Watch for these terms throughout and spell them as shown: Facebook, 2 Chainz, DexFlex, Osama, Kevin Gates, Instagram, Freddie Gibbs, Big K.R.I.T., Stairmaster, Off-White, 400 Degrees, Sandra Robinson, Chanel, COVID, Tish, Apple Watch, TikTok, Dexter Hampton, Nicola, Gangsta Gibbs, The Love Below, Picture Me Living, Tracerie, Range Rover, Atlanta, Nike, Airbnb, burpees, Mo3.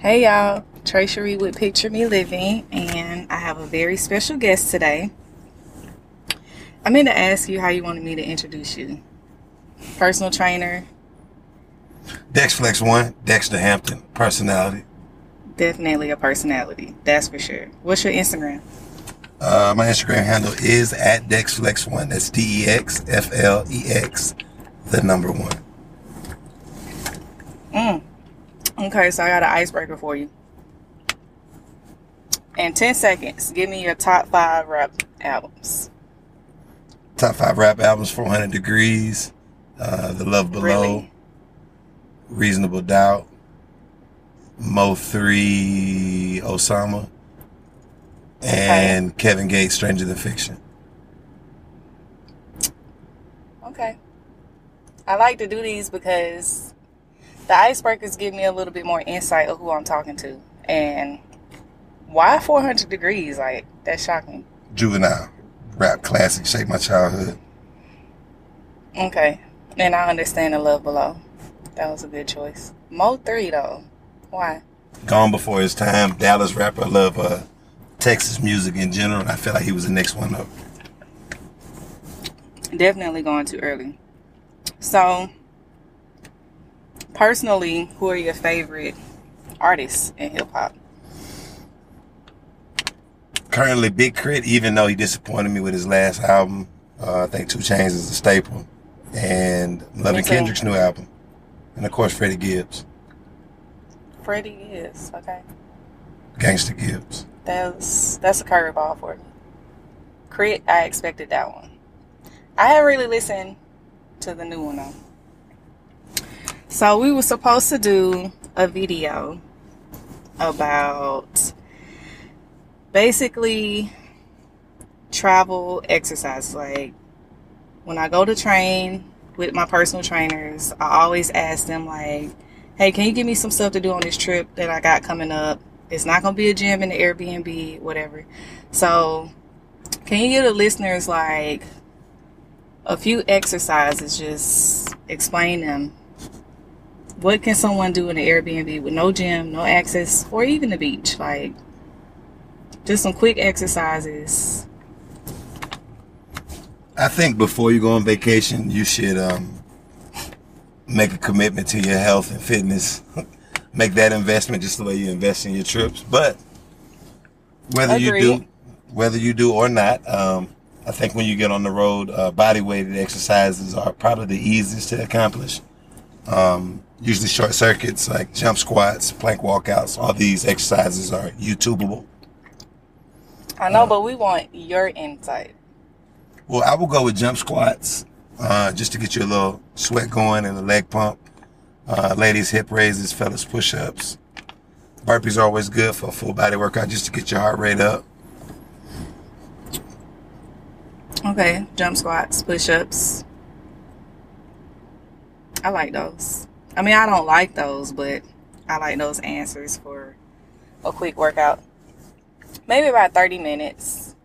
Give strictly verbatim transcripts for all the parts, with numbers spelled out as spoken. Hey y'all, Tracerie with Picture Me Living, and I have a very special guest today. I'm going to ask you how you wanted me to introduce you. Personal trainer. DexFlex one, Dexter Hampton. Personality. Definitely a personality, that's for sure. What's your Instagram? Uh, my Instagram handle is at DexFlex one. That's D E X F L E X, the number one. Mm. Okay, so I got an icebreaker for you. In ten seconds, give me your top five rap albums. Top five rap albums, four hundred Degrees, uh, The Love Below, really? Reasonable Doubt, Mo three, Osama, and okay. Kevin Gates, Stranger Than Fiction. Okay. I like to do these because the icebreakers give me a little bit more insight of who I'm talking to. And why four hundred degrees? Like, that's shocking. Juvenile rap classic, shaped my childhood. Okay. And I understand The Love Below. That was a good choice. Mo three, though. Why? Gone before his time. Dallas rapper. I love uh, Texas music in general. I feel like he was the next one up. Definitely going too early. So, personally, who are your favorite artists in hip-hop? Currently, Big K R I T, even though he disappointed me with his last album. Uh, I think two Chainz is a staple. And loving Kendrick's new album. And, of course, Freddie Gibbs. Freddie Gibbs, okay. Gangsta Gibbs. That's, that's a curveball for me. K R I T, I expected that one. I haven't really listened to the new one, though. So we were supposed to do a video about basically travel exercise. Like, when I go to train with my personal trainers, I always ask them, like, hey, can you give me some stuff to do on this trip that I got coming up? It's not going to be a gym in the Airbnb, whatever. So can you give the listeners, like, a few exercises, just explain them? What can someone do in an Airbnb with no gym, no access, or even the beach? Like, just some quick exercises. I think before you go on vacation, you should um, make a commitment to your health and fitness. Make that investment just the way you invest in your trips. But whether Agreed. you do, whether you do or not, um, I think when you get on the road, uh, body-weighted exercises are probably the easiest to accomplish. Um, usually short circuits like jump squats, plank walkouts, all these exercises are YouTubeable. I know, uh, but we want your insight. Well, I will go with jump squats uh, just to get you a little sweat going and a leg pump. Uh, ladies hip raises, fellas push-ups. Burpees are always good for a full body workout just to get your heart rate up. Okay, jump squats, push-ups. I like those. I mean, I don't like those, but I like those answers for a quick workout. Maybe about thirty minutes.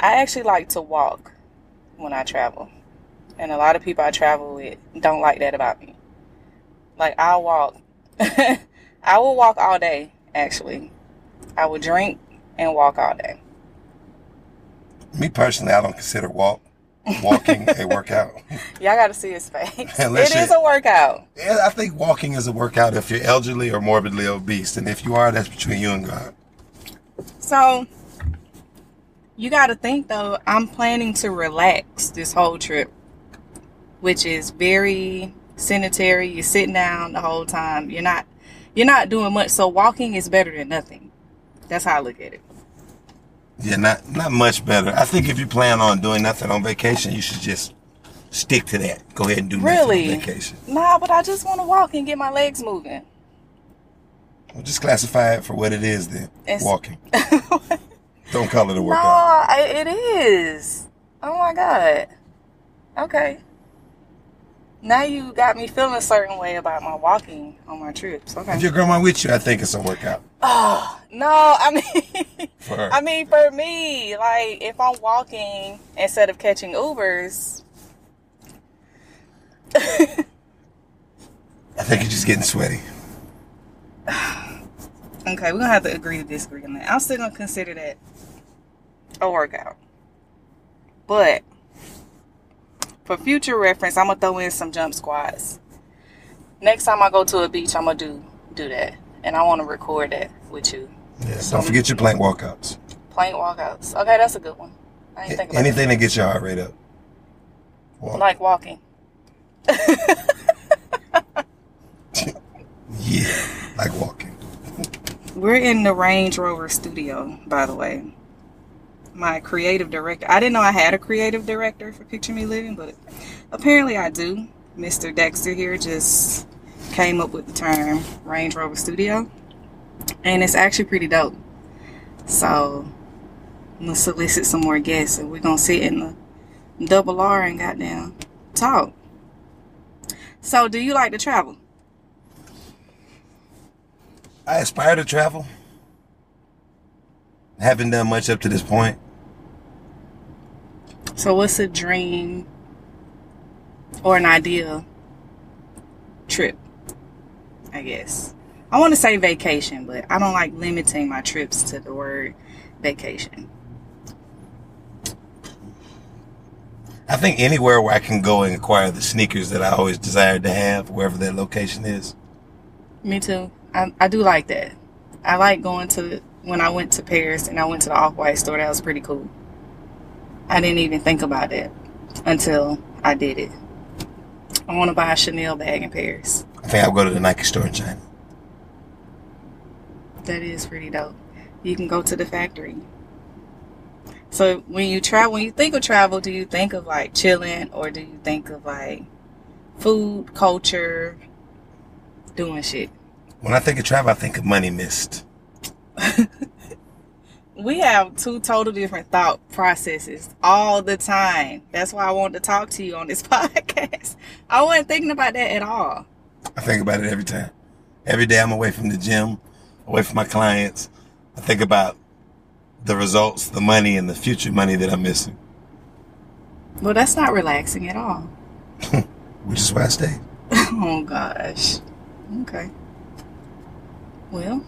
I actually like to walk when I travel. And a lot of people I travel with don't like that about me. Like, I'll walk. I will walk all day, actually. I will drink and walk all day. Me personally, I don't consider walk. Walking a workout. Y'all got to see his face. It is a workout. Yeah, I think walking is a workout if you're elderly or morbidly obese. And if you are, that's between you and God. So, you got to think, though, I'm planning to relax this whole trip, which is very sedentary. You're sitting down the whole time. You're not, you're not doing much. So, walking is better than nothing. That's how I look at it. Yeah, not not much better. I think if you plan on doing nothing on vacation, you should just stick to that. Go ahead and do really? nothing on vacation. Nah, but I just want to walk and get my legs moving. Well, just classify it for what it is then. It's walking. Don't call it a workout. No, I, it is. Oh, my God. Okay. Now you got me feeling a certain way about my walking on my trips. Okay. If your grandma with you, I think it's a workout. Oh, no. I mean, for her. I mean, for me, like, if I'm walking instead of catching Ubers. I think you're just getting sweaty. Okay, we're going to have to agree to disagree on that. I'm still going to consider that a workout. But for future reference, I'm going to throw in some jump squats. Next time I go to a beach, I'm going to do do that. And I want to record that with you. Yeah, so don't forget your plank walkouts. Plank walkouts. Okay, that's a good one. I didn't think about that. Anything that gets your heart rate up. Walk. Like walking. Yeah, like walking. We're in the Range Rover studio, by the way. My creative director. I didn't know I had a creative director for Picture Me Living, but apparently I do. Mister Dexter here just came up with the term Range Rover Studio. And it's actually pretty dope. So I'm going to solicit some more guests, and we're going to sit in the double R and goddamn talk. So do you like to travel? I aspire to travel. Haven't done much up to this point. So what's a dream or an ideal trip, I guess? I want to say vacation, but I don't like limiting my trips to the word vacation. I think anywhere where I can go and acquire the sneakers that I always desired to have, wherever that location is. Me too. I, I do like that. I like going to, when I went to Paris and I went to the Off-White store, that was pretty cool. I didn't even think about that until I did it. I want to buy a Chanel bag in Paris. I think I'll go to the Nike store in China. That is pretty dope. You can go to the factory. So when you travel, when you think of travel, do you think of like chilling, or do you think of like food, culture, doing shit? When I think of travel, I think of money missed. We have two total different thought processes all the time. That's why I wanted to talk to you on this podcast. I wasn't thinking about that at all. I think about it every time. Every day I'm away from the gym, away from my clients. I think about the results, the money, and the future money that I'm missing. Well, that's not relaxing at all. Which is why I stayed. Oh, gosh. Okay. Well,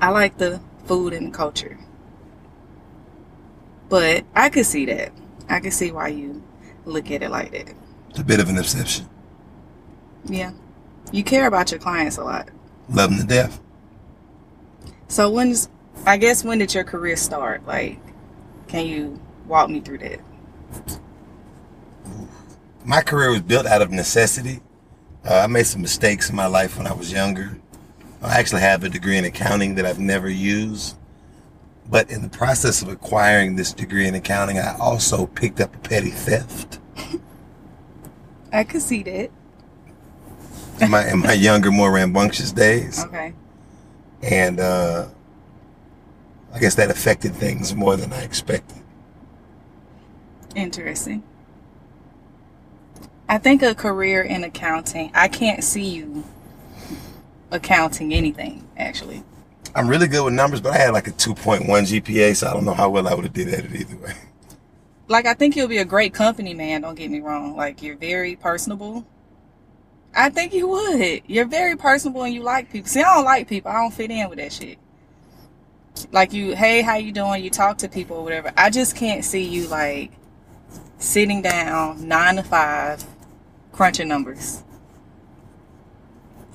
I like the food and the culture. But I could see that. I could see why you look at it like that. It's a bit of an obsession. Yeah. You care about your clients a lot. Love them to death. So when's, I guess, when did your career start? Like, can you walk me through that? My career was built out of necessity. Uh, I made some mistakes in my life when I was younger. I actually have a degree in accounting that I've never used. But in the process of acquiring this degree in accounting, I also picked up a petty theft. I could see that. In my, in my younger, more rambunctious days. Okay. And uh, I guess that affected things more than I expected. Interesting. I think a career in accounting, I can't see you accounting anything, actually. I'm really good with numbers, but I had like a two point one G P A, so I don't know how well I would have did at it either way. Like, I think you'll be a great company man, don't get me wrong. Like, you're very personable. I think you would. You're very personable and you like people. See, I don't like people. I don't fit in with that shit. Like, you, hey, how you doing? You talk to people or whatever. I just can't see you, like, sitting down nine to five, crunching numbers.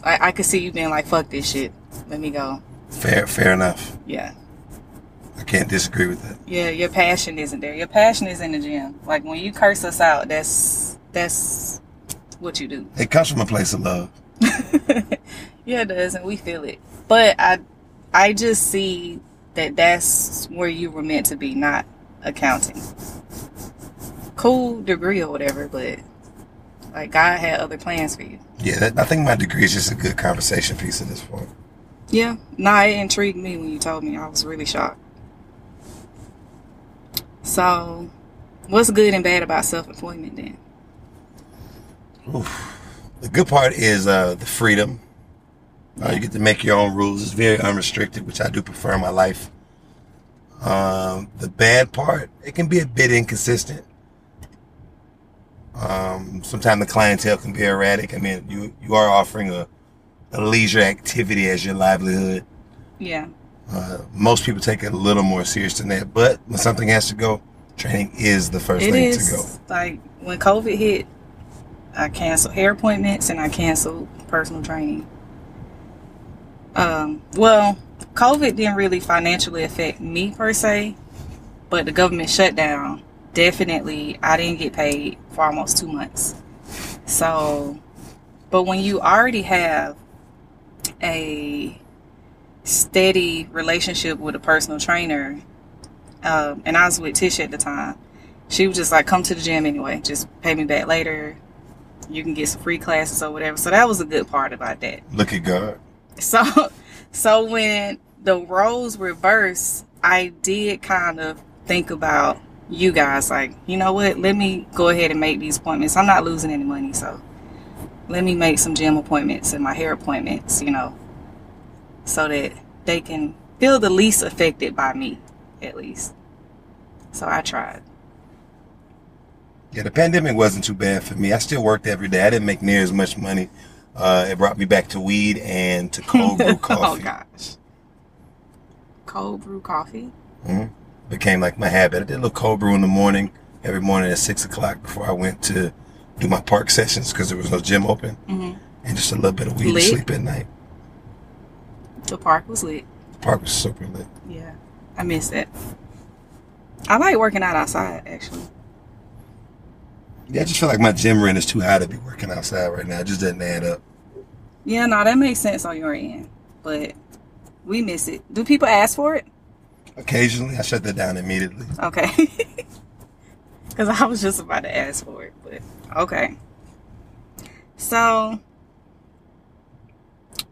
I, I could see you being like, fuck this shit. Let me go. Fair fair enough. Yeah. I can't disagree with that. Yeah, your passion isn't there. Your passion is in the gym. Like, when you curse us out, that's that's what you do. It comes from a place of love. Yeah, it does, and we feel it. But I, I just see that that's where you were meant to be, not accounting. Cool degree or whatever, but like, God had other plans for you. Yeah, that, I think my degree is just a good conversation piece at this point. Yeah. Nah, it intrigued me when you told me. I was really shocked. So, what's good and bad about self-employment then? Oof. The good part is uh, the freedom. Uh, you get to make your own rules. It's very unrestricted, which I do prefer in my life. Um, the bad part, it can be a bit inconsistent. Um, sometimes the clientele can be erratic. I mean, you you are offering a, a leisure activity as your livelihood. Yeah. Uh, most people take it a little more serious than that. But when something has to go, training is the first it thing is, to go. Like when COVID hit, I canceled hair appointments and I canceled personal training. Um, well, COVID didn't really financially affect me per se, but the government shutdown, definitely, I didn't get paid for almost two months. So, but when you already have a steady relationship with a personal trainer, um, and I was with Tish at the time, she was just like, come to the gym anyway, just pay me back later. You can get some free classes or whatever. So that was a good part about that. Look at God. So, so when the roles reversed, I did kind of think about you guys. Like, you know what? Let me go ahead and make these appointments. I'm not losing any money, so let me make some gym appointments and my hair appointments, you know, so that they can feel the least affected by me, at least. So I tried. Yeah, the pandemic wasn't too bad for me. I still worked every day. I didn't make near as much money. Uh, it brought me back to weed and to cold brew coffee. Oh, gosh. Cold brew coffee? Mm-hmm. Became like my habit. I did a little cold brew in the morning, every morning at six o'clock before I went to do my park sessions because there was no gym open. Mm-hmm. And just a little bit of weed lit. To sleep at night. The park was lit. The park was super lit. Yeah. I miss that. I like working out outside, actually. Yeah, I just feel like my gym rent is too high to be working outside right now. It just doesn't add up. Yeah, no, that makes sense on your end. But we miss it. Do people ask for it? Occasionally. I shut that down immediately. Okay. Because I was just about to ask for it. But okay. So,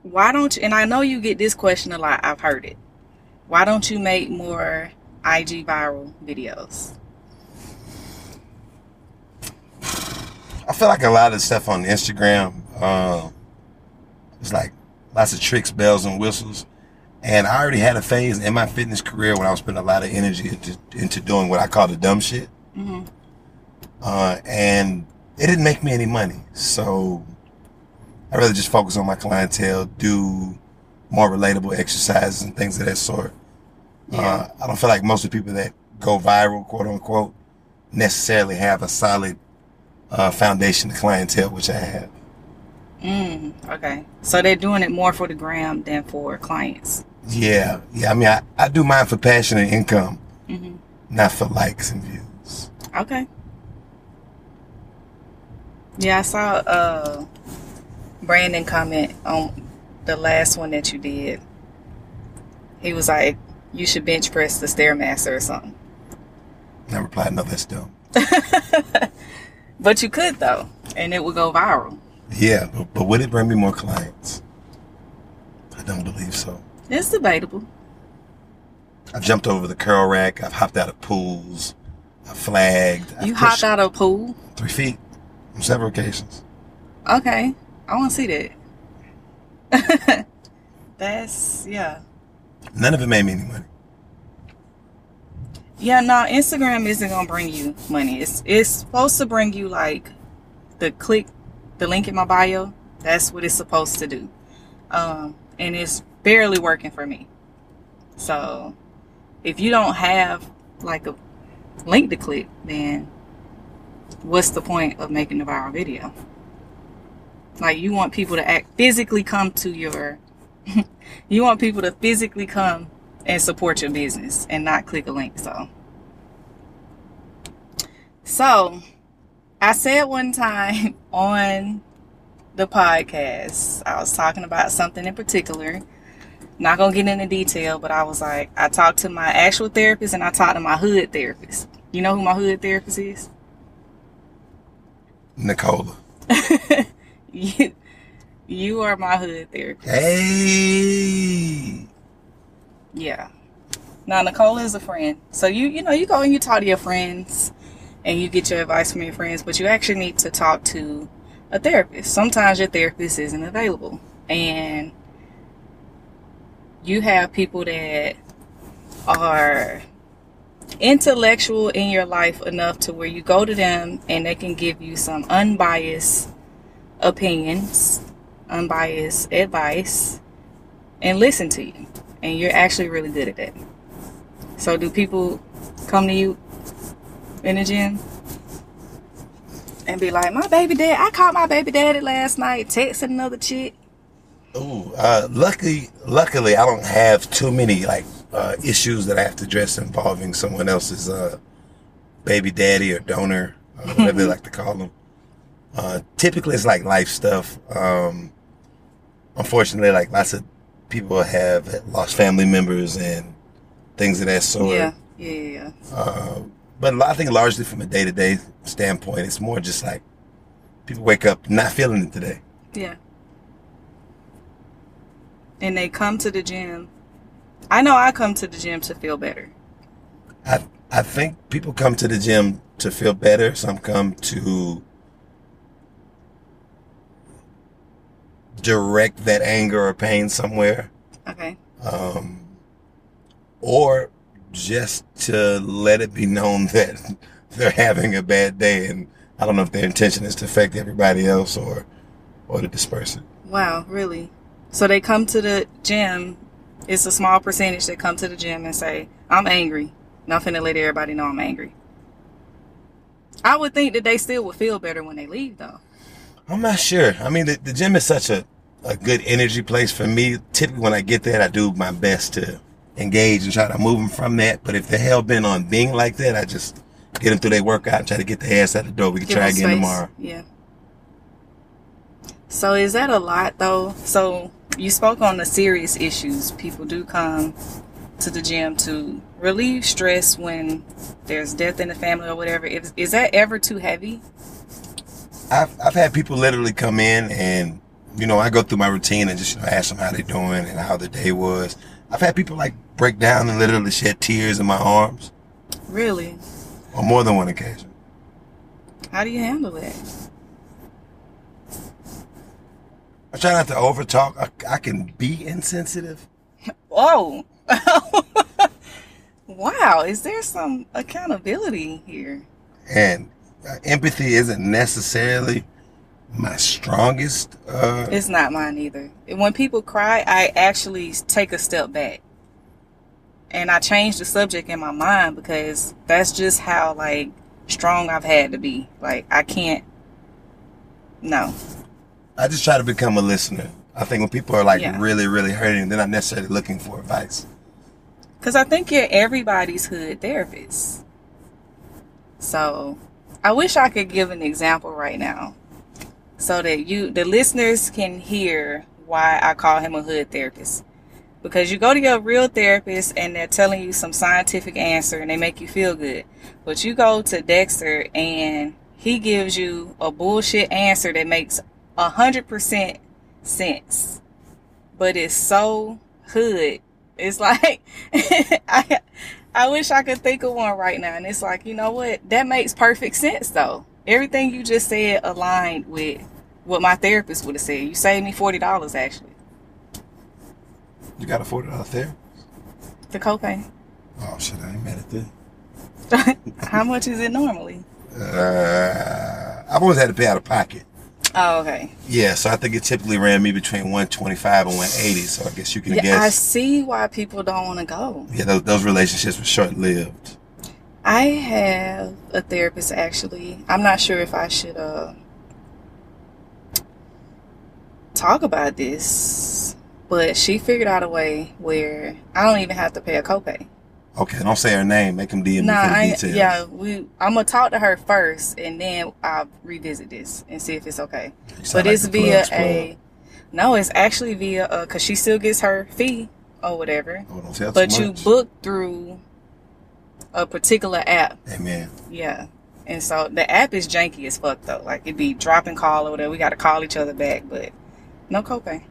why don't you, and I know you get this question a lot. I've heard it. Why don't you make more I G viral videos? I feel like a lot of the stuff on Instagram, um, it's like lots of tricks, bells, and whistles. And I already had a phase in my fitness career when I was putting a lot of energy into, into doing what I call the dumb shit. Mm-hmm. Uh, and it didn't make me any money. So I'd rather just focus on my clientele, do more relatable exercises and things of that sort. Yeah. Uh, I don't feel like most of the people that go viral, quote unquote, necessarily have a solid Uh, foundation to clientele, which I have. Mm, okay. So they're doing it more for the gram than for clients. Yeah. Yeah. I mean, I, I do mine for passion and income, mm-hmm. not for likes and views. Okay. Yeah, I saw uh, Brandon comment on the last one that you did. He was like, you should bench press the Stairmaster or something. I replied, no, that's dumb. But you could, though, and it would go viral. Yeah, but, but would it bring me more clients? I don't believe so. It's debatable. I've jumped over the curl rack. I've hopped out of pools. I've flagged. You I've hopped out of a pool? Three feet on several occasions. Okay. I want to see that. That's, yeah. None of it made me any money. Yeah, no, Instagram isn't going to bring you money. It's it's supposed to bring you, like, the click, the link in my bio. That's what it's supposed to do. Um, and it's barely working for me. So, if you don't have, like, a link to click, then what's the point of making the viral video? Like, you want people to act physically come to your... you want people to physically come... and support your business and not click a link. So, so I said one time on the podcast, I was talking about something in particular. Not going to get into detail, but I was like, I talked to my actual therapist and I talked to my hood therapist. You know who my hood therapist is? Nicola. you, you are my hood therapist. Hey. Yeah. Now, Nicola is a friend. So, you you know, you go and you talk to your friends and you get your advice from your friends, but you actually need to talk to a therapist. Sometimes your therapist isn't available. And you have people that are intellectual in your life enough to where you go to them and they can give you some unbiased opinions, unbiased advice, and listen to you. And you're actually really good at that. So do people come to you in the gym and be like, my baby dad, I called my baby daddy last night texting another chick? Ooh, uh, luckily, luckily, I don't have too many like uh, issues that I have to address involving someone else's uh, baby daddy or donor, uh, whatever they like to call them. Uh, typically, it's like life stuff. Um, unfortunately, like lots of people have lost family members and things of that sort. Yeah, yeah, yeah. Uh, but I think largely from a day-to-day standpoint, it's more just like people wake up not feeling it today. Yeah. And they come to the gym. I know I come to the gym to feel better. I I think people come to the gym to feel better. Some come to direct that anger or pain somewhere. Okay. Um, or just to let it be known that they're having a bad day, and I don't know if their intention is to affect everybody else or, or to disperse it. Wow, really? So they come to the gym. It's a small percentage that come to the gym and say, I'm angry. Not finna let everybody know I'm angry. I would think that they still would feel better when they leave, though. I'm not sure. I mean, the, the gym is such a, a good energy place for me. Typically, when I get there, I do my best to engage and try to move them from that. But if they're hell-bent on being like that, I just get them through their workout and try to get their ass out the door. We can try again tomorrow. Yeah. So is that a lot, though? So you spoke on the serious issues. People do come to the gym to relieve stress when there's death in the family or whatever. Is, is that ever too heavy? I've, I've had people literally come in and, you know, I go through my routine and just, you know, ask them how they're doing and how their day was. I've had people, like, break down and literally shed tears in my arms. Really? On more than one occasion. How do you handle that? I try not to over talk. I, I can be insensitive. Whoa. Wow. Is there some accountability here? And uh, empathy isn't necessarily my strongest. Uh, it's not mine either. When people cry, I actually take a step back. And I change the subject in my mind because that's just how, like, strong I've had to be. Like, I can't. No. I just try to become a listener. I think when people are like yeah. really, really hurting, they're not necessarily looking for advice. Because I think you're everybody's hood therapist. So I wish I could give an example right now so that you, the listeners, can hear why I call him a hood therapist. Because you go to your real therapist and they're telling you some scientific answer and they make you feel good. But you go to Dexter and he gives you a bullshit answer that makes A hundred percent sense, but it's so hood. It's like I, I wish I could think of one right now. And it's like, you know what? That makes perfect sense, though. Everything you just said aligned with what my therapist would have said. You saved me forty dollars, actually. You got a forty dollar therapist? The copay. Oh shit! I ain't mad at that. How much is it normally? Uh, I've always had to pay out of pocket. Oh, okay. Yeah, so I think it typically ran me between one twenty-five and one eighty, so I guess you can yeah, guess. I see why people don't want to go. Yeah, those, those relationships were short-lived. I have a therapist, actually. I'm not sure if I should uh, talk about this, but she figured out a way where I don't even have to pay a copay. Okay, don't say her name. Make them D M nah, me for the I, details. Yeah, we, I'm going to talk to her first, and then I'll revisit this and see if it's okay. But like it's via plug, a... Plug. No, it's actually via... Because she still gets her fee or whatever. Oh, don't tell but you much. Book through a particular app. Amen. Yeah. And so the app is janky as fuck, though. Like, it'd be drop and call or whatever. We got to call each other back, but no copay.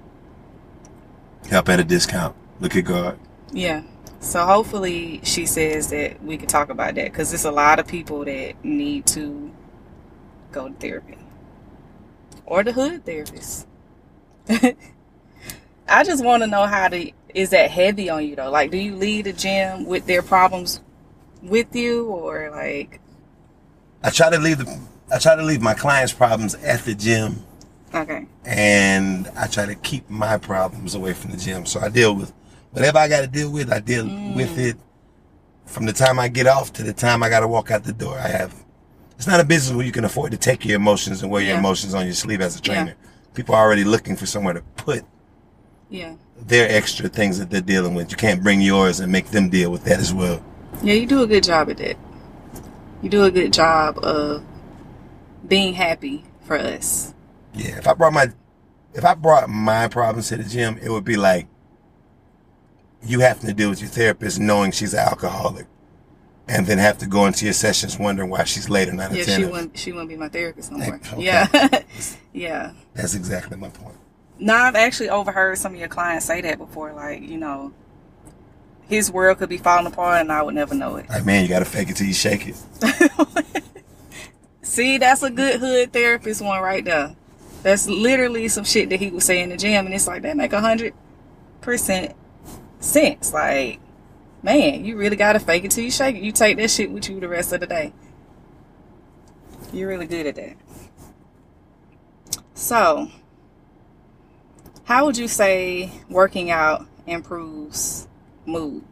Help at a discount. Look at God. Yeah. So hopefully she says that we can talk about that because there's a lot of people that need to go to therapy. or the hood therapist. I just want to know how to, is that heavy on you though? Like, do you leave the gym with their problems with you, or like? I try to leave the, I try to leave my clients' problems at the gym. Okay. And I try to keep my problems away from the gym. So I deal with whatever I got to deal with. I deal mm. with it from the time I get off to the time I got to walk out the door. I have, it's not a business where you can afford to take your emotions and wear yeah. your emotions on your sleeve as a trainer. Yeah. People are already looking for somewhere to put yeah. their extra things that they're dealing with. You can't bring yours and make them deal with that as well. Yeah, you do a good job at that. You do a good job of being happy for us. Yeah, if I brought my, if I brought my problems to the gym, it would be like you having to deal with your therapist knowing she's an alcoholic, and then have to go into your sessions wondering why she's late or not yeah, attending. Yeah, she wouldn't. She wouldn't be my therapist no more. Okay. Yeah, yeah. That's exactly my point. No, I've actually overheard some of your clients say that before. Like, you know, his world could be falling apart, and I would never know it. Like, man, you got to fake it till you shake it. See, that's a good hood therapist one right there. That's literally some shit that he would say in the gym, and it's like, that make a hundred percent sense. Like, man, you really gotta fake it till you shake it. You take that shit with you the rest of the day. You're really good at that. So, how would you say working out improves mood?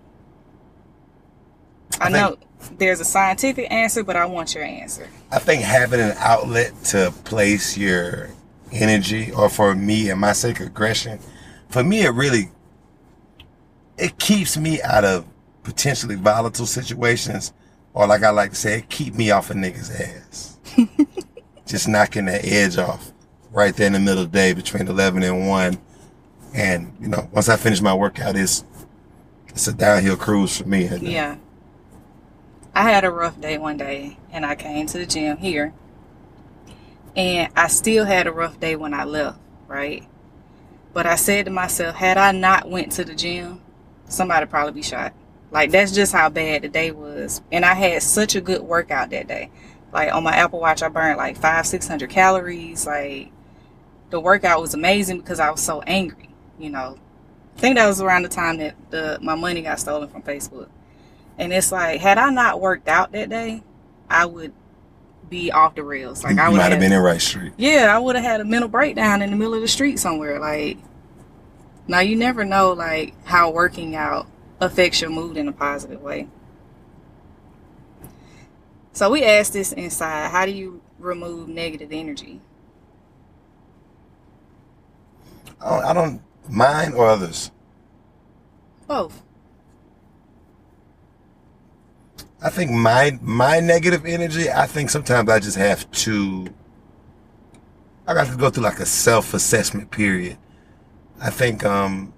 I, I know there's a scientific answer, but I want your answer. I think having an outlet to place your energy, or for me and my sake, aggression, for me, it really, it keeps me out of potentially volatile situations, or like I like to say, it keep me off a nigga's ass. Just knocking that edge off right there in the middle of the day between eleven and one. And, you know, once I finish my workout, it's, it's a downhill cruise for me. Yeah. I had a rough day one day, and I came to the gym here, and I still had a rough day when I left, right? But I said to myself, had I not went to the gym, somebody probably be shot. Like, that's just how bad the day was. And I had such a good workout that day. Like, on my Apple Watch, I burned like five, six hundred calories. Like, the workout was amazing because I was so angry, you know. I think that was around the time that the, my money got stolen from Facebook. And it's like, had I not worked out that day, I would be off the rails. Like, I would have been in Wright Street. Yeah, I would have had a mental breakdown in the middle of the street somewhere. Like, now you never know, like, how working out affects your mood in a positive way. So we asked this inside. How do you remove negative energy? Oh, I don't, mine or others? Both. I think my my negative energy, I think sometimes I just have to, I got to go through like a self-assessment period. I think um,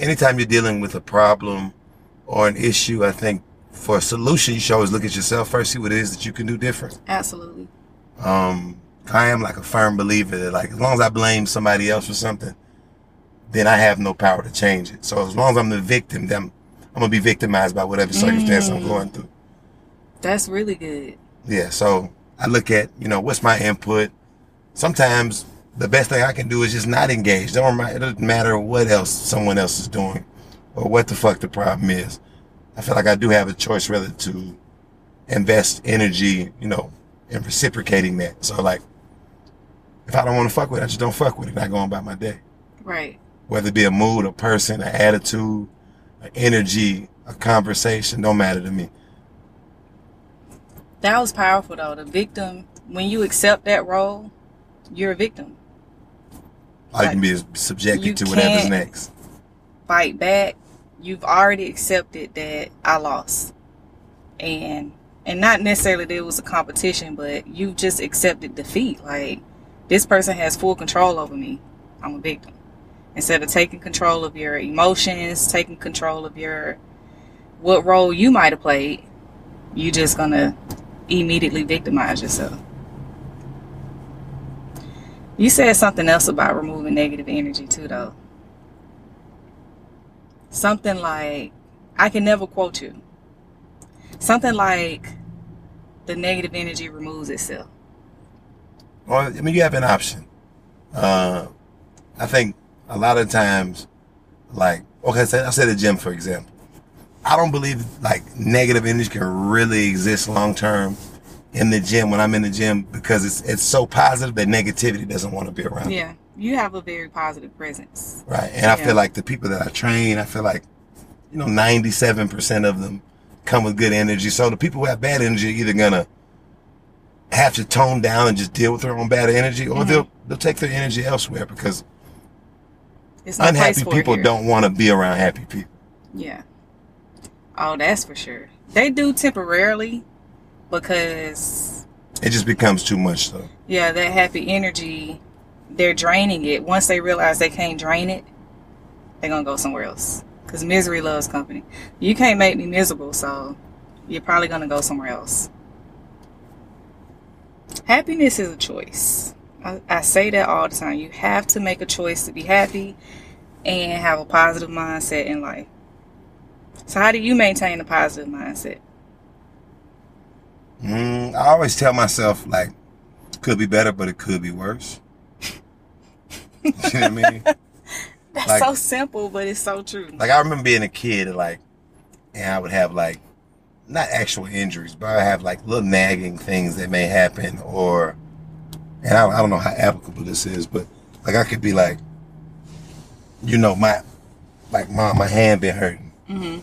anytime you're dealing with a problem or an issue, I think for a solution, you should always look at yourself first, see what it is that you can do different. Absolutely. Um, I am like a firm believer that, like, as long as I blame somebody else for something, then I have no power to change it. So as long as I'm the victim, then I'm going to be victimized by whatever circumstance mm. I'm going through. That's really good. Yeah, so I look at, you know, what's my input? Sometimes the best thing I can do is just not engage. It doesn't matter what else someone else is doing or what the fuck the problem is. I feel like I do have a choice whether to invest energy, you know, in reciprocating that. So, like, if I don't want to fuck with it, I just don't fuck with it. I go on about my day. Right. Whether it be a mood, a person, an attitude, energy, a conversation, don't matter to me. That was powerful though. The victim, when you accept that role, you're a victim. I like, can be subjected to whatever's next. Fight back. You've already accepted that I lost. And and not necessarily that it was a competition, but you've just accepted defeat. Like, this person has full control over me. I'm a victim. Instead of taking control of your emotions, taking control of your what role you might have played, you're just going to immediately victimize yourself. You said something else about removing negative energy too, though. Something like, I can never quote you. Something like, the negative energy removes itself. Well, I mean, you have an option. Uh, I think a lot of times, like, okay, so I said the gym, for example. I don't believe, like, negative energy can really exist long-term in the gym when I'm in the gym because it's it's so positive that negativity doesn't want to be around. Yeah, you have a very positive presence. Right, and yeah. I feel like the people that I train, I feel like, you know, ninety-seven percent of them come with good energy. So the people who have bad energy are either going to have to tone down and just deal with their own bad energy, or mm-hmm. they'll they'll take their energy elsewhere because it's no unhappy people don't want to be around happy people. Yeah. Oh, that's for sure. They do temporarily because it just becomes too much, though. Yeah, that happy energy, they're draining it. Once they realize they can't drain it, they're going to go somewhere else because misery loves company. You can't make me miserable, so you're probably going to go somewhere else. Happiness is a choice. I, I say that all the time. You have to make a choice to be happy and have a positive mindset in life. So how do you maintain a positive mindset? Mm, I always tell myself, like, it could be better, but it could be worse. You know what I mean? That's like, so simple, but it's so true. Like, I remember being a kid, like, and I would have, like, not actual injuries, but I have, like, little nagging things that may happen, or, and I, I don't know how applicable this is, but, like, I could be, like, you know, my, like, mom, my hand been hurting. Mm-hmm.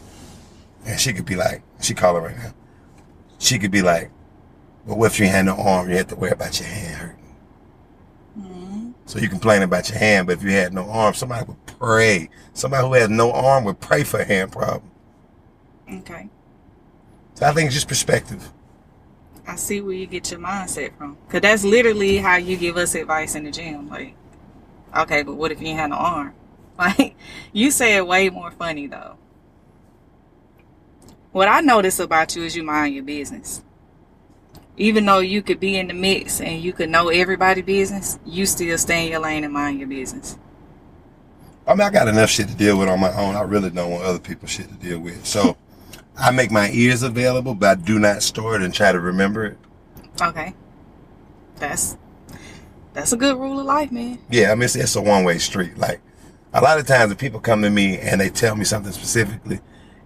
And she could be like, she call her right now. She could be like, well, what if you had no arm, you had to worry about your hand hurting. Mm-hmm. So you complain about your hand, but if you had no arm, somebody would pray. Somebody who has no arm would pray for a hand problem. Okay. So I think it's just perspective. I see where you get your mindset from. Because that's literally how you give us advice in the gym. Like, okay, but what if you ain't had no arm? Like, you say it way more funny, though. What I notice about you is you mind your business. Even though you could be in the mix and you could know everybody's business, you still stay in your lane and mind your business. I mean, I got enough shit to deal with on my own. I really don't want other people's shit to deal with. So I make my ears available, but I do not store it and try to remember it. Okay. That's that's a good rule of life, man. Yeah, I mean, it's, it's a one-way street. Like, a lot of times when people come to me and they tell me something specifically,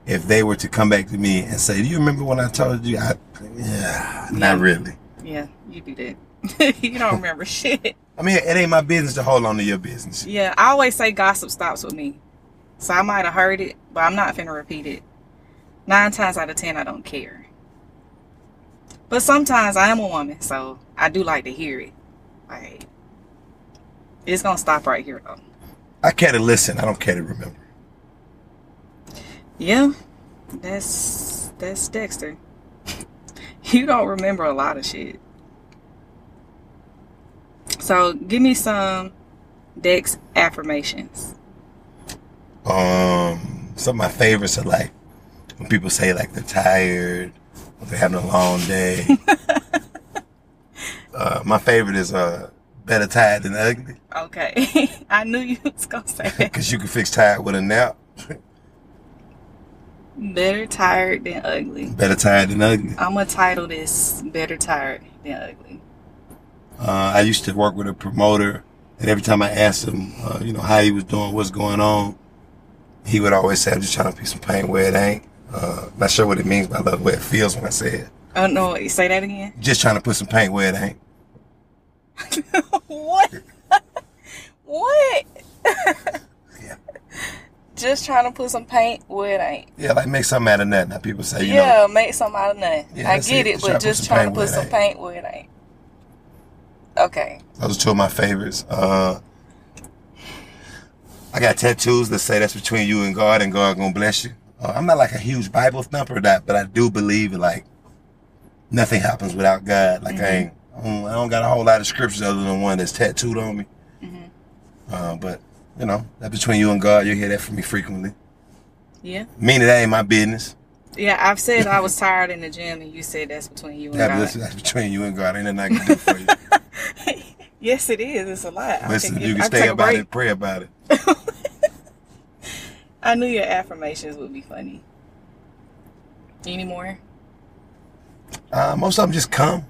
if they were to come back to me and say, do you remember when I told you? I, yeah, not really. Yeah, you do that. You don't remember shit. I mean, it ain't my business to hold on to your business. Yeah, I always say gossip stops with me. So I might have heard it, but I'm not finna repeat it. Nine times out of ten, I don't care. But sometimes I am a woman, so I do like to hear it. Like, it's gonna stop right here, though. I care to listen. I don't care to remember. Yeah, that's that's Dexter. You don't remember a lot of shit. So give me some Dex affirmations. Um, some of my favorites are like when people say like they're tired or they're having a long day. uh, my favorite is uh, better tired than ugly. Okay, I knew you was gonna say that. Because you can fix tired with a nap. Better tired than ugly. Better tired than ugly. I'm going to title this Better Tired Than Ugly. Uh, I used to work with a promoter, and every time I asked him, uh, you know, how he was doing, what's going on, he would always say, I'm just trying to put some pain where it ain't. Uh, not sure what it means, but I love the way it feels when I say it. Oh, no, you say that again? Just trying to put some paint where it ain't. What? What? Yeah. Just trying to put some paint where it ain't. Yeah, like make something out of nothing. Now people say, you yeah, know. Yeah, make something out of nothing. Yeah, I get it, it but just trying to put some, paint, to put some paint where it ain't. Okay. Those are two of my favorites. Uh, I got tattoos that say that's between you and God, and God gonna bless you. Uh, I'm not like a huge Bible thumper or that, but I do believe like nothing happens without God. Like mm-hmm. I ain't, I don't, I don't got a whole lot of scriptures other than one that's tattooed on me. Mm-hmm. Uh, but. You know, that between you and God, you hear that from me frequently. Yeah. Meaning that ain't my business. Yeah, I've said I was tired in the gym, and you said that's between you and yeah, God. That's, that's between you and God. Ain't nothing I can do for you. Yes, it is. It's a lot. Listen, I can, you can I stay can about it, pray about it. I knew your affirmations would be funny. Any more? Uh, most of them just come.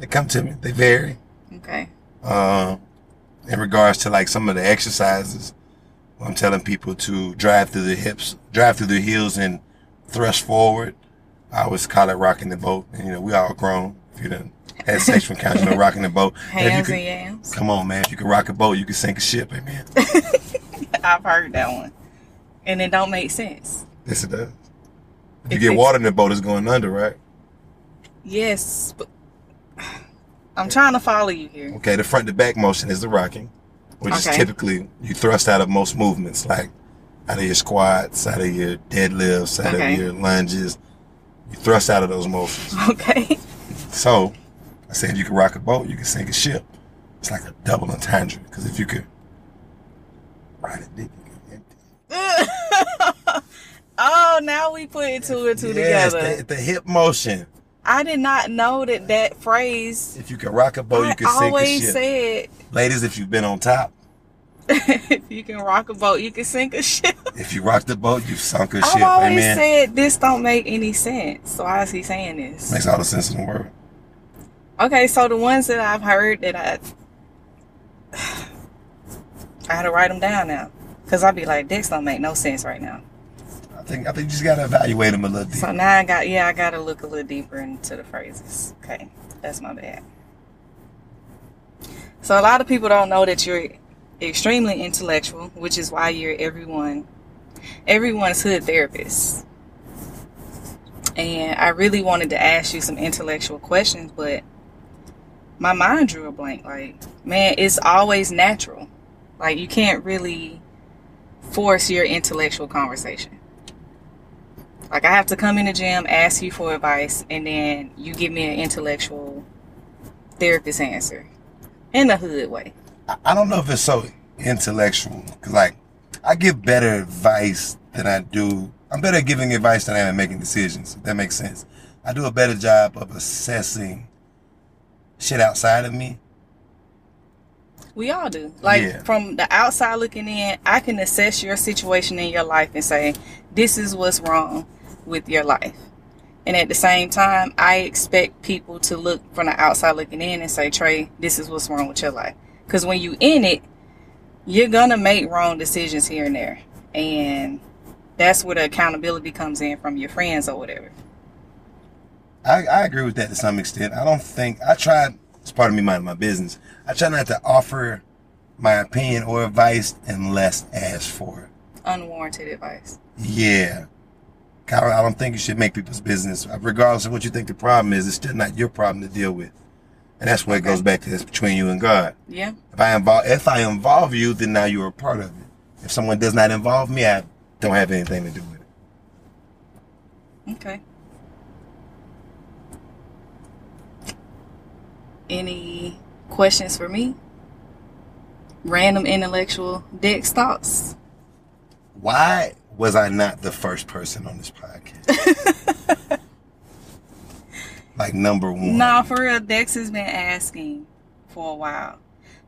They come to me. They vary. Okay. Um. Uh, in regards to like some of the exercises. I'm telling people to drive through the hips, drive through the heels and thrust forward. I always call it rocking the boat. And, you know, we all grown. If you done had sex from couching or rocking the boat. Hands and yams. Come on, man. If you can rock a boat, you can sink a ship, amen. I've heard that one. And it don't make sense. Yes, it does. If you get water in the boat, it's going under, right? Yes. But I'm trying to follow you here. Okay, the front to back motion is the rocking, which okay. is typically you thrust out of most movements, like out of your squats, out of your deadlifts, out okay. of your lunges. You thrust out of those motions. Okay. So, I said you can rock a boat, you can sink a ship. It's like a double entendre, because if you could ride a dick, you could empty. Oh, now we putting two and two yes, together. Yes, the, the hip motion. I did not know that that phrase. If you can rock a boat, I you can sink a ship. I always said. Ladies, if you've been on top. If you can rock a boat, you can sink a ship. If you rock the boat, you've sunk a I've ship. I've always Amen. said this don't make any sense. So why is he saying this? Makes all the sense in the world. Okay, so the ones that I've heard that I... I had to write them down now. Because I'd be like, this don't make no sense right now. I think I think you just gotta evaluate them a little deeper. So now I got yeah I gotta look a little deeper into the phrases. Okay, that's my bad. So a lot of people don't know that you're extremely intellectual, which is why you're everyone everyone's hood therapist. And I really wanted to ask you some intellectual questions, but my mind drew a blank. Like, man, it's always natural. Like, you can't really force your intellectual conversation. Like, I have to come in the gym, ask you for advice, and then you give me an intellectual therapist answer in a hood way. I don't know if it's so intellectual. Cause like, I give better advice than I do. I'm better at giving advice than I am at making decisions, if that makes sense. I do a better job of assessing shit outside of me. We all do. Like, yeah. From the outside looking in, I can assess your situation in your life and say, this is what's wrong with your life. And at the same time, I expect people to look from the outside looking in and say, Trey, this is what's wrong with your life. Because when you in it, you're going to make wrong decisions here and there. And that's where the accountability comes in from your friends or whatever. I, I agree with that to some extent. I don't think, I try, it's part of me minding my business. I try not to offer my opinion or advice unless asked for it. Unwarranted advice. Yeah. I don't think you should make people's business. Regardless of what you think the problem is, it's still not your problem to deal with. And that's where okay. it goes back to this between you and God. Yeah. If I involve if I involve you, then now you're a part of it. If someone does not involve me, I don't have anything to do with it. Okay. Any questions for me? Random intellectual Dex thoughts. Why was I not the first person on this podcast? Like number one. No, for real, Dex has been asking for a while.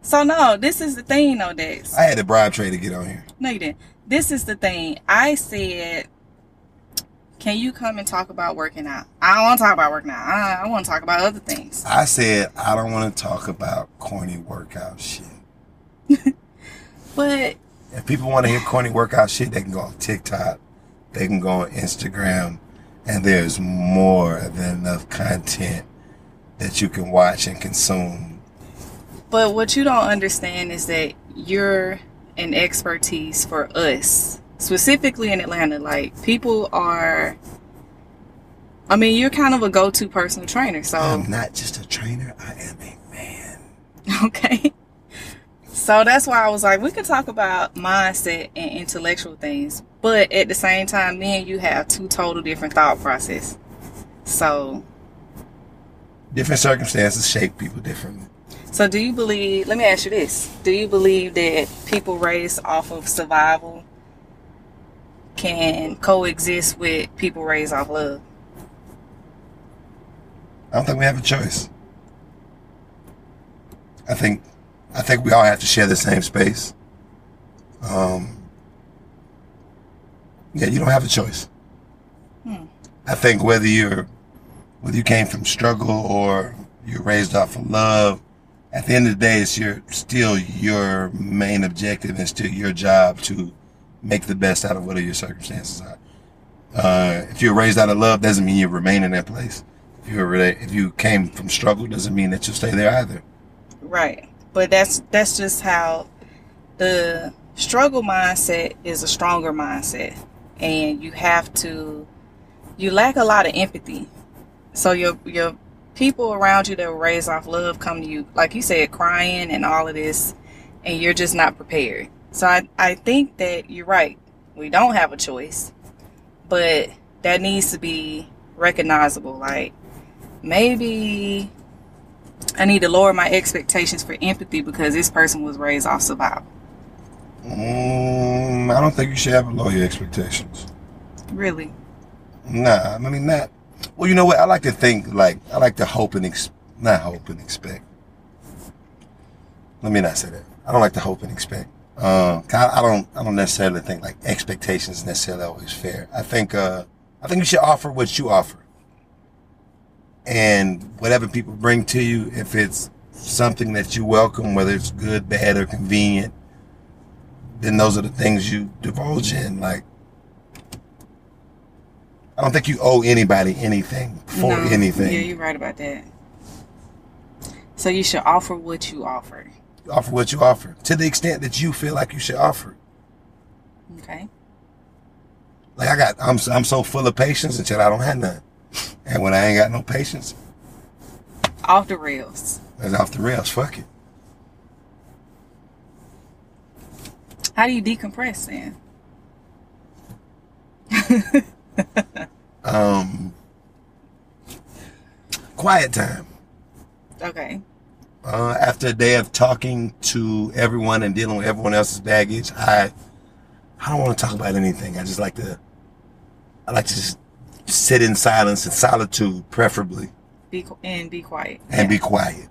So no, this is the thing though, Dex. I had to bribe Trey to get on here. No, you didn't. This is the thing. I said, can you come and talk about working out? I don't want to talk about working out. I, I want to talk about other things. I said, I don't want to talk about corny workout shit. But... if people want to hear corny workout shit, they can go on TikTok. They can go on Instagram. And there's more than enough content that you can watch and consume. But what you don't understand is that you're an expertise for us. Specifically in Atlanta, like, people are, I mean, you're kind of a go-to personal trainer, so. I'm not just a trainer, I am a man. Okay. So that's why I was like, we can talk about mindset and intellectual things, but at the same time, me and you have two total different thought processes. So. Different circumstances shape people differently. So do you believe, let me ask you this, do you believe that people raised off of survival can coexist with people raised off love? I don't think we have a choice. I think I think we all have to share the same space. Um, yeah, you don't have a choice. Hmm. I think whether you're whether you came from struggle or you're raised off of love, at the end of the day, it's your still your main objective and still your job to make the best out of whatever your circumstances are. Uh, if you're raised out of love, doesn't mean you remain in that place. If you were, if you came from struggle, doesn't mean that you'll stay there either. Right, but that's that's just how the struggle mindset is a stronger mindset, and you have to you lack a lot of empathy. So your your people around you that were raised off love come to you, like you said, crying and all of this, and you're just not prepared. So I, I think that you're right. We don't have a choice, but that needs to be recognizable. Like, maybe I need to lower my expectations for empathy because this person was raised off survival. Um, I don't think you should have to lower your expectations. Really? Nah, I mean, not. Well, you know what? I like to think, like, I like to hope and, ex- not hope and expect. Let me not say that. I don't like to hope and expect. Uh, I don't. I don't necessarily think like expectations necessarily always fair. I think. Uh, I think you should offer what you offer, and whatever people bring to you, if it's something that you welcome, whether it's good, bad, or convenient, then those are the things you divulge in. Like, I don't think you owe anybody anything for no, anything. Yeah, you're right about that. So you should offer what you offer. Offer what you offer to the extent that you feel like you should offer. Okay. Like I got, I'm I'm so full of patience until I don't have none, and when I ain't got no patience, off the rails. That's off the rails. Fuck it. How do you decompress then? um, quiet time. Okay. Uh, after a day of talking to everyone and dealing with everyone else's baggage, I I don't want to talk about anything. I just like to I like to just sit in silence and solitude, preferably. Be and be quiet. And yeah. be quiet.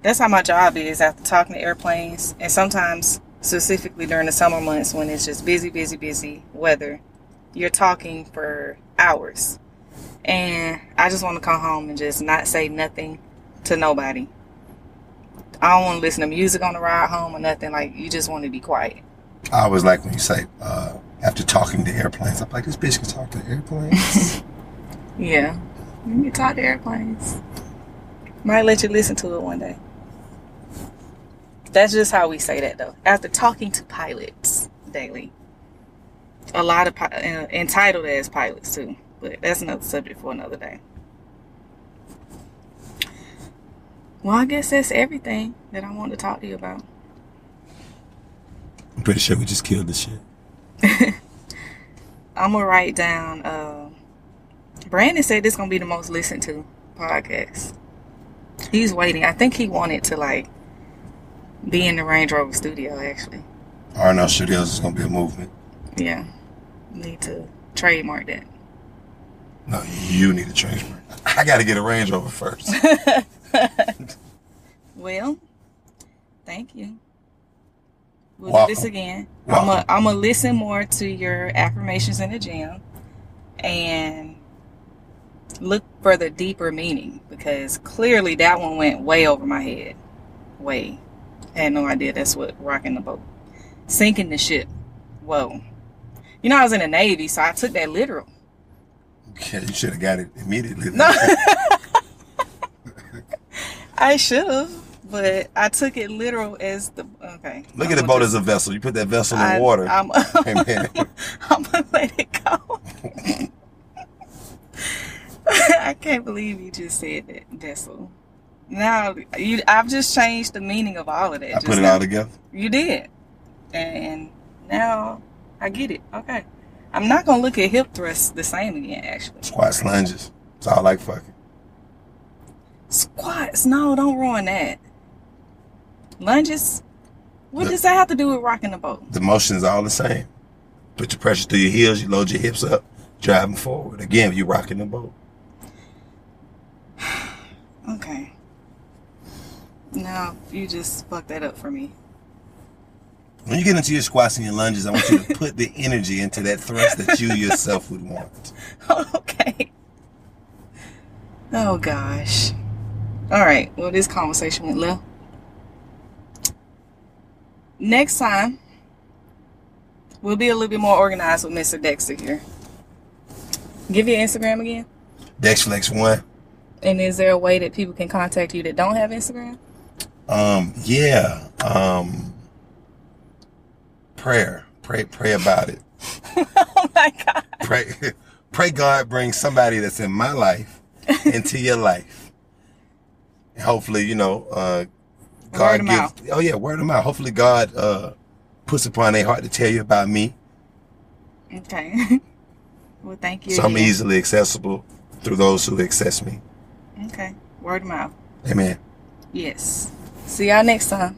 That's how my job is. After talking to airplanes, and sometimes specifically during the summer months when it's just busy, busy, busy weather, you're talking for hours, and I just want to come home and just not say nothing to nobody. I don't want to listen to music on the ride home or nothing. Like, you just want to be quiet. I always like when you say, uh, after talking to airplanes, I'm like, this bitch can talk to airplanes. Yeah. You can talk to airplanes. Might let you listen to it one day. That's just how we say that, though. After talking to pilots daily. A lot of pi- uh, entitled as pilots, too. But that's another subject for another day. Well, I guess that's everything that I wanted to talk to you about. I'm pretty sure we just killed this shit. I'm going to write down... Uh, Brandon said this is going to be the most listened to podcast. He's waiting. I think he wanted to, like, be in the Range Rover studio, actually. R and L Studios is going to be a movement. Yeah. Need to trademark that. No, you need to trademark. I got to get a Range Rover first. Well, thank you. We'll Welcome. do this again. Welcome. I'm going to listen more to your affirmations in the gym and look for the deeper meaning, because clearly that one went way over my head. Way. I had no idea that's what rocking the boat. Sinking the ship. Whoa. You know, I was in the Navy, so I took that literal. Yeah, you should have got it immediately. No. I should have, but I took it literal as the okay. Look I'm at the boat just, as a vessel. You put that vessel I, in water. I'm, hey, I'm gonna let it go. I can't believe you just said that vessel. Now you, I've just changed the meaning of all of that. I just put it now. all together. You did, and now I get it. Okay, I'm not gonna look at hip thrusts the same again. Actually, squat lunges. It's all like fucking. Squats, no, don't ruin that. Lunges, what the, does that have to do with rocking the boat? The motion's all the same. Put your pressure through your heels, you load your hips up, drive them forward. Again, you're rocking the boat. Okay. Now, you just fucked that up for me. When you get into your squats and your lunges, I want you to put the energy into that thrust that you yourself would want. Okay. Oh, gosh. All right, well, this conversation went left. Next time, we'll be a little bit more organized with Mister Dexter here. Give your Instagram again. Dexflex one. And is there a way that people can contact you that don't have Instagram? Um, yeah. Um, prayer. Pray pray about it. Oh, my God. Pray, pray God brings somebody that's in my life into your life. Hopefully, you know, uh, God gives. Oh, yeah, word of mouth. Hopefully God uh, puts upon their heart to tell you about me. Okay. Well, thank you. So again. I'm easily accessible through those who access me. Okay. Word of mouth. Amen. Yes. See y'all next time.